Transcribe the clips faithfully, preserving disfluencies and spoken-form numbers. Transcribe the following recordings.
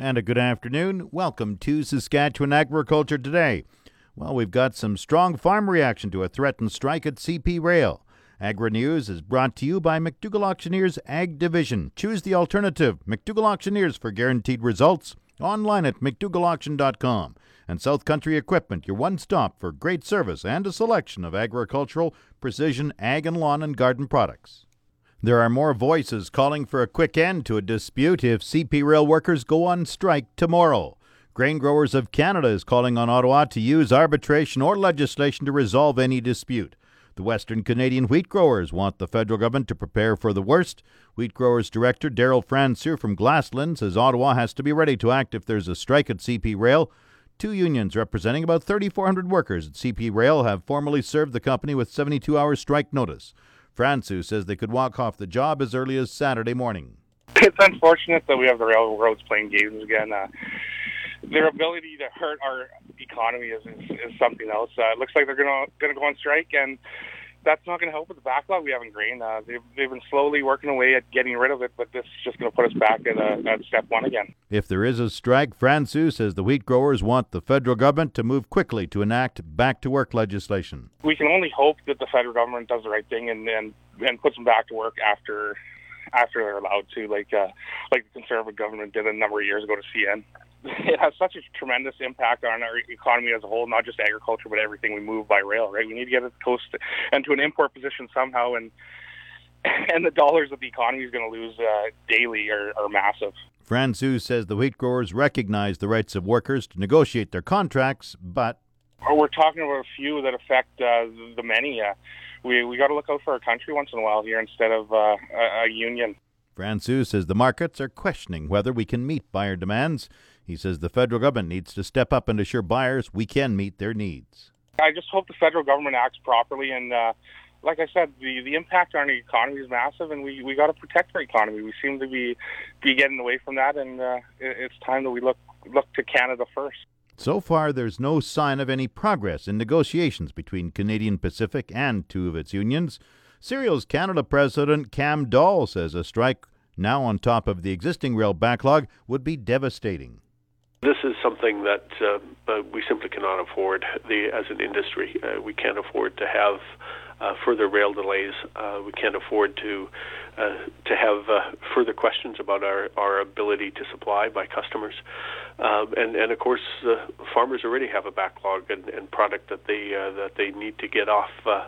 and a good afternoon. Welcome to Saskatchewan Agriculture Today. Well, we've got some strong farm reaction to a threatened strike at C P Rail. Agri-News is brought to you by McDougall Auctioneers Ag Division. Choose the alternative, McDougall Auctioneers, for guaranteed results. Online at mcdougall auction dot com. And South Country Equipment, your one-stop for great service and a selection of agricultural, precision, ag and lawn and garden products. There are more voices calling for a quick end to a dispute if C P Rail workers go on strike tomorrow. Grain Growers of Canada is calling on Ottawa to use arbitration or legislation to resolve any dispute. The Western Canadian wheat growers want the federal government to prepare for the worst. Wheat growers director Darrell Francier from Glaslyn says Ottawa has to be ready to act if there's a strike at C P Rail. Two unions representing about three thousand four hundred workers at C P Rail have formally served the company with seventy-two hour strike notice. Francier says they could walk off the job as early as Saturday morning. It's unfortunate that we have the railroads playing games again. Uh, their ability to hurt our economy is, is, is something else. Uh, it looks like they're going to go on strike, and that's not going to help with the backlog we have in grain. Uh, they've, they've been slowly working away at getting rid of it, but this is just going to put us back at, uh, at step one again. If there is a strike, Francier says the wheat growers want the federal government to move quickly to enact back-to-work legislation. We can only hope that the federal government does the right thing and, and, and puts them back to work after after they're allowed to, like uh, like the Conservative government did a number of years ago to C N. It has such a tremendous impact on our economy as a whole, not just agriculture, but everything we move by rail, right? We need to get it coast and to an import position somehow, and and the dollars that the economy is going to lose uh, daily are, are massive. Francier says the wheat growers recognize the rights of workers to negotiate their contracts, but... We're talking about a few that affect uh, the many. Uh, we we got to look out for our country once in a while here instead of uh, a, a union. Francier says the markets are questioning whether we can meet buyer demands. He says the federal government needs to step up and assure buyers we can meet their needs. I just hope the federal government acts properly. And uh, like I said, the, the impact on the economy is massive, and we, we got to protect our economy. We seem to be, be getting away from that, and uh, it, it's time that we look look to Canada first. So far, there's no sign of any progress in negotiations between Canadian Pacific and two of its unions. Cereals Canada President Cam Dahl says a strike now on top of the existing rail backlog would be devastating. This is something that uh, we simply cannot afford the, as an industry. Uh, we can't afford to have uh, further rail delays. Uh, we can't afford to uh, to have uh, further questions about our, our ability to supply by customers. Um, and, and, of course, uh, farmers already have a backlog and, and product that they uh, that they need to get off uh,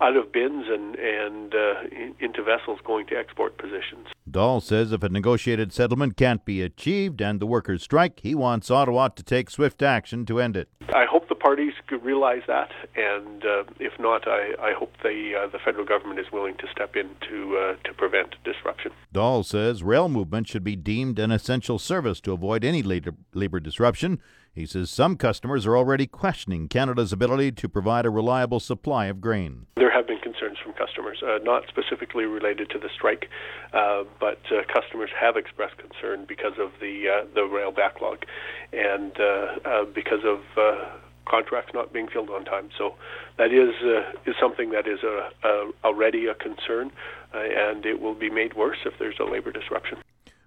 out of bins and, and uh, in, into vessels going to export positions. Dahl says if a negotiated settlement can't be achieved and the workers strike, he wants Ottawa to take swift action to end it. I hope the parties could realize that, and uh, if not, I, I hope they, uh, the federal government is willing to step in to, uh, to prevent disruption. Dahl says rail movement should be deemed an essential service to avoid any labor, labor disruption. He says some customers are already questioning Canada's ability to provide a reliable supply of grain. There have been concerns from customers, uh, not specifically related to the strike, uh, but uh, customers have expressed concern because of the uh, the rail backlog and uh, uh, because of uh, contracts not being filled on time. So that is uh, is something that is a, a, already a concern, uh, and it will be made worse if there's a labor disruption.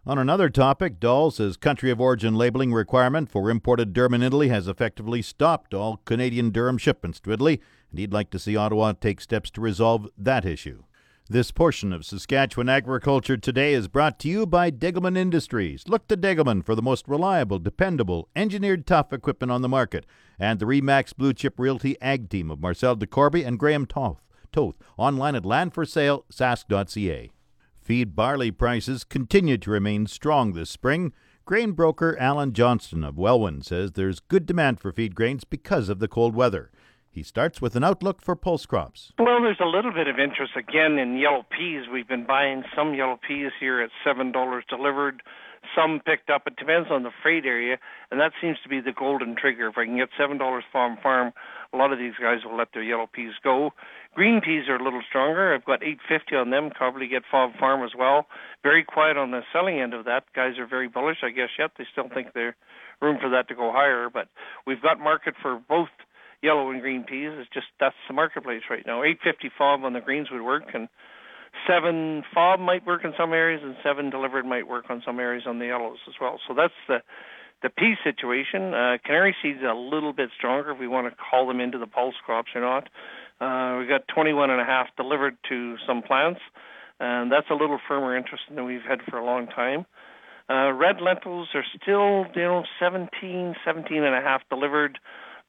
On another topic, Dahl says country of origin labeling requirement for imported durum in Italy has effectively stopped all Canadian durum shipments to Italy, and he'd like to see Ottawa take steps to resolve that issue. This portion of Saskatchewan Agriculture Today is brought to you by Degelman Industries. Look to Degelman for the most reliable, dependable, engineered tough equipment on the market, and the Remax Blue Chip Realty Ag Team of Marcel DeCorby and Graham Toth, Toth online at land for sale dot sask dot c a. Feed barley prices continue to remain strong this spring. Grain broker Alan Johnston of Welwyn says there's good demand for feed grains because of the cold weather. He starts with an outlook for pulse crops. Well, there's a little bit of interest again in yellow peas. We've been buying some yellow peas here at seven dollars delivered, some picked up. It depends on the freight area, and that seems to be the golden trigger. If I can get seven dollars farm farm, a lot of these guys will let their yellow peas go. Green peas are a little stronger. I've got eight fifty on them, probably get farm farm as well. Very quiet on the selling end of that. Guys are very bullish, I guess, yet. They still think there's room for that to go higher, but we've got market for both yellow and green peas. It's just that's the marketplace right now. eight fifty FOB on the greens would work, and seven fob might work in some areas, and seven delivered might work on some areas on the yellows as well. So that's the the pea situation. Uh, canary seeds are a little bit stronger if we want to call them into the pulse crops or not. Uh, we got twenty-one and a half delivered to some plants, and that's a little firmer interest than we've had for a long time. Uh, red lentils are still, you know, seventeen, seventeen and a half delivered.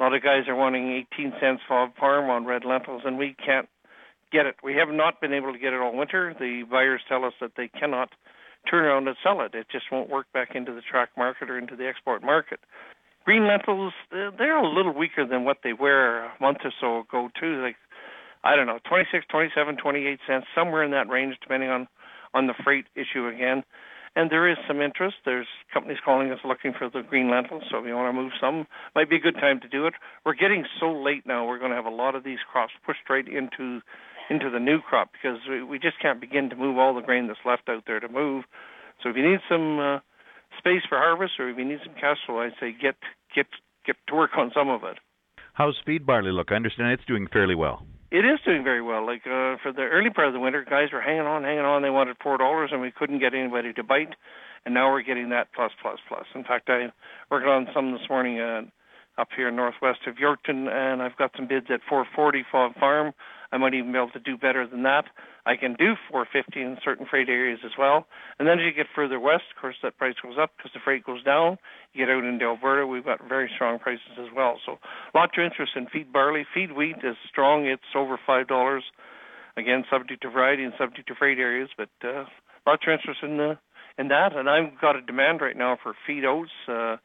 A lot of guys are wanting eighteen cents fob farm on red lentils, and we can't get it. We have not been able to get it all winter. The buyers tell us that they cannot turn around and sell it. It just won't work back into the track market or into the export market. Green lentils, they're a little weaker than what they were a month or so ago, too. Like, I don't know, twenty-six, twenty-seven, twenty-eight cents, somewhere in that range, depending on, on the freight issue again. And there is some interest. There's companies calling us looking for the green lentils, so if you want to move some, might be a good time to do it. We're getting so late now, we're going to have a lot of these crops pushed right into into the new crop because we, we just can't begin to move all the grain that's left out there to move. So if you need some uh, space for harvest or if you need some cash flow, I'd say get, get, get to work on some of it. How's feed barley look? I understand it's doing fairly well. It is doing very well. Like uh, for the early part of the winter, guys were hanging on, hanging on. They wanted four dollars, and we couldn't get anybody to bite. And now we're getting that plus, plus, plus. In fact, I'm working on some this morning uh, up here northwest of Yorkton, and I've got some bids at four forty for farm. I might even be able to do better than that. I can do four fifty in certain freight areas as well. And then as you get further west, of course, that price goes up because the freight goes down. You get out into Alberta, we've got very strong prices as well. So lots of interest in feed barley. Feed wheat is strong. It's over five dollars. Again, subject to variety and subject to freight areas, but uh, lots of interest in, the, in that. And I've got a demand right now for feed oats, uh,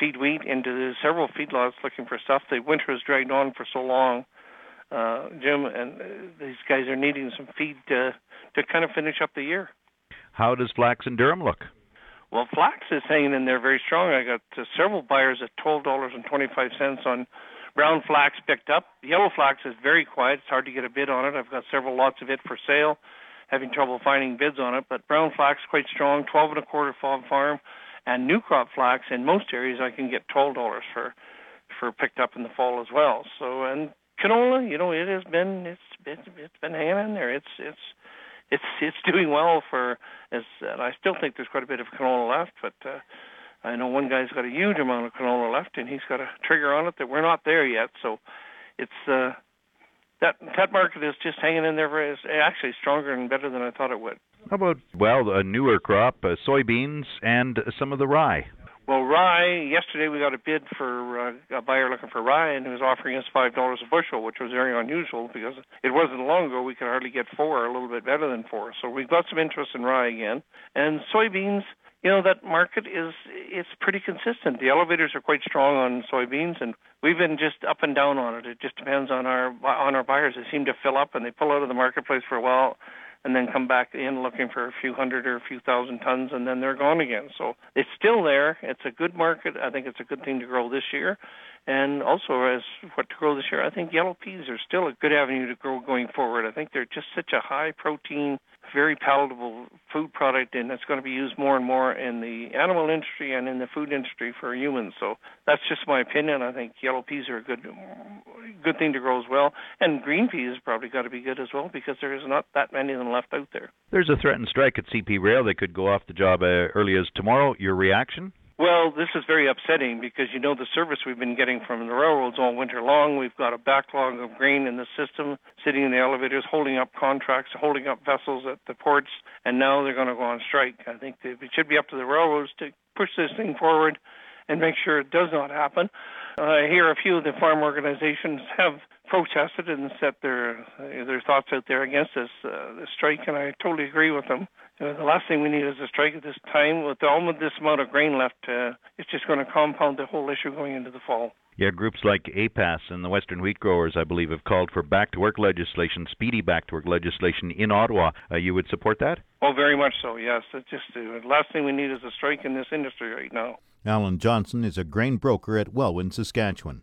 feed wheat, into several feedlots looking for stuff. The winter has dragged on for so long. Uh, Jim, and uh, these guys are needing some feed to, to kind of finish up the year. How does flax and durum look? Well, flax is hanging in there very strong. I got uh, several buyers at twelve dollars and twenty-five cents on brown flax picked up. Yellow flax is very quiet. It's hard to get a bid on it. I've got several lots of it for sale, having trouble finding bids on it. But brown flax, quite strong, twelve and a quarter fob farm. And new crop flax, in most areas, I can get twelve dollars for, for picked up in the fall as well. So, and canola, you know, it has been it's been it's been hanging in there. It's it's it's it's doing well for as, and I still think there's quite a bit of canola left. But uh, I know one guy's got a huge amount of canola left, and he's got a trigger on it that we're not there yet. So it's uh, that that market is just hanging in there. Very, it's actually stronger and better than I thought it would. How about well a newer crop, uh, soybeans and some of the rye. Well, rye, yesterday we got a bid for uh, a buyer looking for rye, and he was offering us five dollars a bushel, which was very unusual because it wasn't long ago we could hardly get four, a little bit better than four. So we've got some interest in rye again. And soybeans, you know, that market is it's pretty consistent. The elevators are quite strong on soybeans, and we've been just up and down on it. It just depends on our on our buyers. They seem to fill up, and they pull out of the marketplace for a while, and then come back in looking for a few hundred or a few thousand tons, and then they're gone again. So it's still there. It's a good market. I think it's a good thing to grow this year. And also as what to grow this year, I think yellow peas are still a good avenue to grow going forward. I think they're just such a high-protein, very palatable food product, and it's going to be used more and more in the animal industry and in the food industry for humans. So that's just my opinion. I think yellow peas are a good good thing to grow as well. And green peas probably got to be good as well because there is not that many of them left out there. There's a threatened strike at C P Rail. They could go off the job uh, early as tomorrow. Your reaction? Well, this is very upsetting because, you know, the service we've been getting from the railroads all winter long, we've got a backlog of grain in the system, sitting in the elevators, holding up contracts, holding up vessels at the ports, and now they're going to go on strike. I think it should be up to the railroads to push this thing forward and make sure it does not happen. I uh, hear a few of the farm organizations have protested and set their uh, their thoughts out there against this, uh, this strike, and I totally agree with them. Uh, the last thing we need is a strike at this time. With all of this amount of grain left, uh, it's just going to compound the whole issue going into the fall. Yeah, groups like A P A S and the Western Wheat Growers, I believe, have called for back-to-work legislation, speedy back-to-work legislation in Ottawa. Uh, you would support that? Oh, very much so, yes. It's just the last thing we need is a strike in this industry right now. Alan Johnston is a grain broker at Welwyn, Saskatchewan.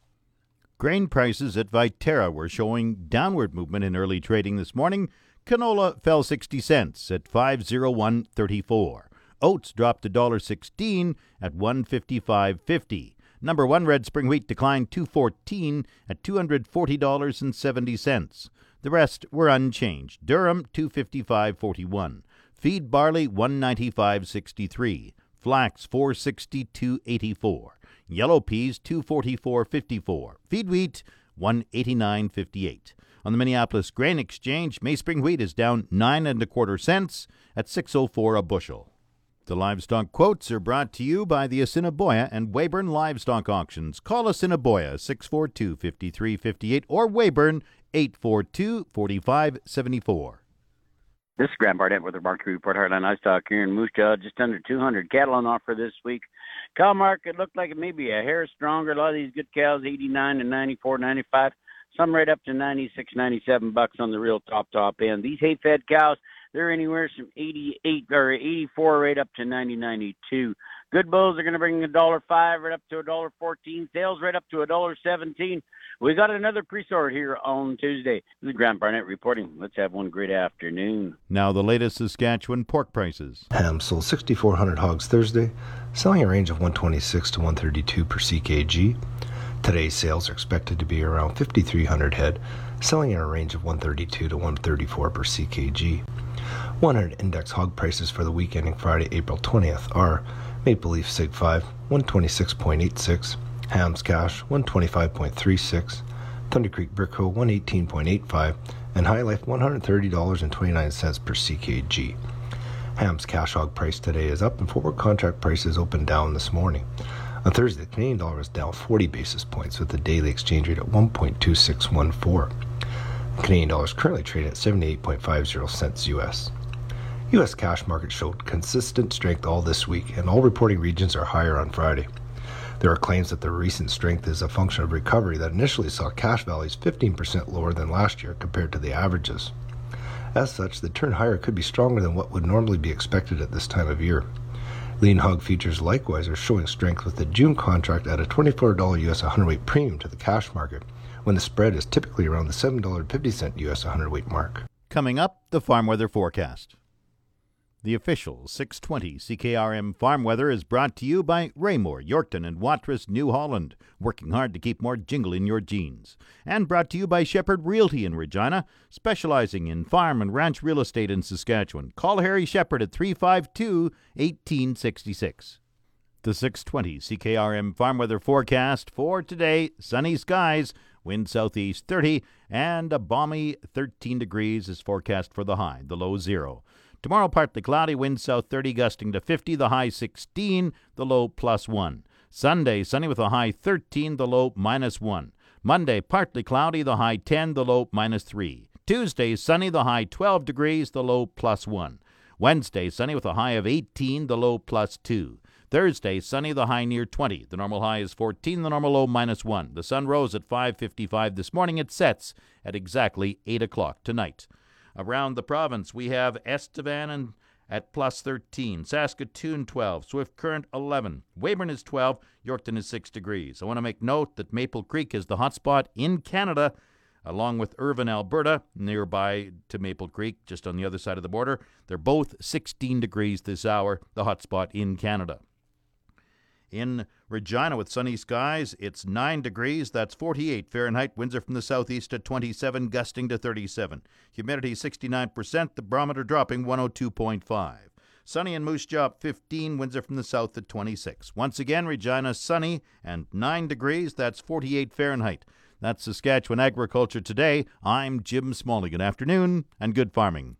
Grain prices at Viterra were showing downward movement in early trading this morning. Canola fell sixty cents at five oh one thirty-four. Oats dropped one dollar sixteen at one fifty-five fifty. Number one red spring wheat declined two fourteen at two hundred forty dollars and seventy cents. The rest were unchanged. Durham two fifty-five forty-one. Feed barley one ninety-five sixty-three. Flax four sixty-two eighty-four. Yellow peas two forty-four fifty-four. Feed wheat one eighty-nine fifty-eight. On the Minneapolis Grain Exchange, May spring wheat is down nine and a quarter cents at six oh four a bushel. The livestock quotes are brought to you by the Assiniboia and Weyburn Livestock Auctions. Call Assiniboia six four two, five three five eight or Weyburn eight four two, four five seven four. This is Grant Bardette with the Market Report, Heartland Livestock here in Moose Jaw. Just under two hundred cattle on offer this week. Cow market looked like it may be a hair stronger. A lot of these good cows, eighty-nine to ninety-four, ninety-five. Some right up to ninety-six, ninety-seven bucks on the real top, top end. These hay-fed cows, they're anywhere from eighty-eight or eighty-four right up to ninety, ninety-two. Good bulls are going to bring a dollar five right up to a dollar fourteen. Sales right up to a dollar seventeen. We got another pre-sort here on Tuesday. This is Grant Barnett reporting. Let's have one great afternoon. Now the latest Saskatchewan pork prices. Ham sold sixty-four hundred hogs Thursday, selling a range of one twenty-six to one thirty-two per C K G. Today's sales are expected to be around fifty-three hundred head, selling in a range of one thirty-two to one thirty-four per C K G. one hundred index hog prices for the week ending Friday, April twentieth are Maple Leaf Sig five, one twenty-six point eight six, Hams Cash, one twenty-five point three six, Thunder Creek Brickhole, one eighteen point eight five, and High Life, one thirty dollars and twenty-nine cents per C K G. Hams Cash hog price today is up and forward contract prices opened down this morning. On Thursday, the Canadian dollar is down forty basis points with the daily exchange rate at one point two six one four. The Canadian dollar is currently trading at seventy-eight point five zero cents U S. U S cash market showed consistent strength all this week, and all reporting regions are higher on Friday. There are claims that the recent strength is a function of recovery that initially saw cash values fifteen percent lower than last year compared to the averages. As such, the turn higher could be stronger than what would normally be expected at this time of year. Lean hog futures likewise are showing strength with the June contract at a twenty-four dollars U S hundredweight premium to the cash market, when the spread is typically around the seven dollars and fifty cents U S hundredweight mark. Coming up, the farm weather forecast. The official six twenty C K R M farm weather is brought to you by Raymore, Yorkton, and Watrous, New Holland, working hard to keep more jingle in your jeans. And brought to you by Shepherd Realty in Regina, specializing in farm and ranch real estate in Saskatchewan. Call Harry Shepherd at three five two, one eight six six. The six twenty C K R M farm weather forecast for today, sunny skies, wind southeast thirty, and a balmy thirteen degrees is forecast for the high, the low zero. Tomorrow, partly cloudy, wind south thirty, gusting to fifty, the high sixteen, the low plus one. Sunday, sunny with a high thirteen, the low minus one. Monday, partly cloudy, the high ten, the low minus three. Tuesday, sunny, the high twelve degrees, the low plus one. Wednesday, sunny with a high of eighteen, the low plus two. Thursday, sunny, the high near twenty. The normal high is fourteen, the normal low minus one. The sun rose at five fifty-five this morning. It sets at exactly eight o'clock tonight. Around the province, we have Estevan and at plus thirteen, Saskatoon twelve, Swift Current eleven, Weyburn is twelve, Yorkton is six degrees. I want to make note that Maple Creek is the hot spot in Canada, along with Irvine, Alberta, nearby to Maple Creek, just on the other side of the border. They're both sixteen degrees this hour, the hot spot in Canada. In Regina with sunny skies, it's nine degrees, that's forty-eight Fahrenheit. Winds are from the southeast at twenty-seven, gusting to thirty-seven. Humidity sixty-nine percent, the barometer dropping one oh two point five. Sunny in Moose Jaw fifteen, winds are from the south at twenty-six. Once again, Regina sunny and nine degrees, that's forty-eight Fahrenheit. That's Saskatchewan Agriculture Today. I'm Jim Smalley. Good afternoon and good farming.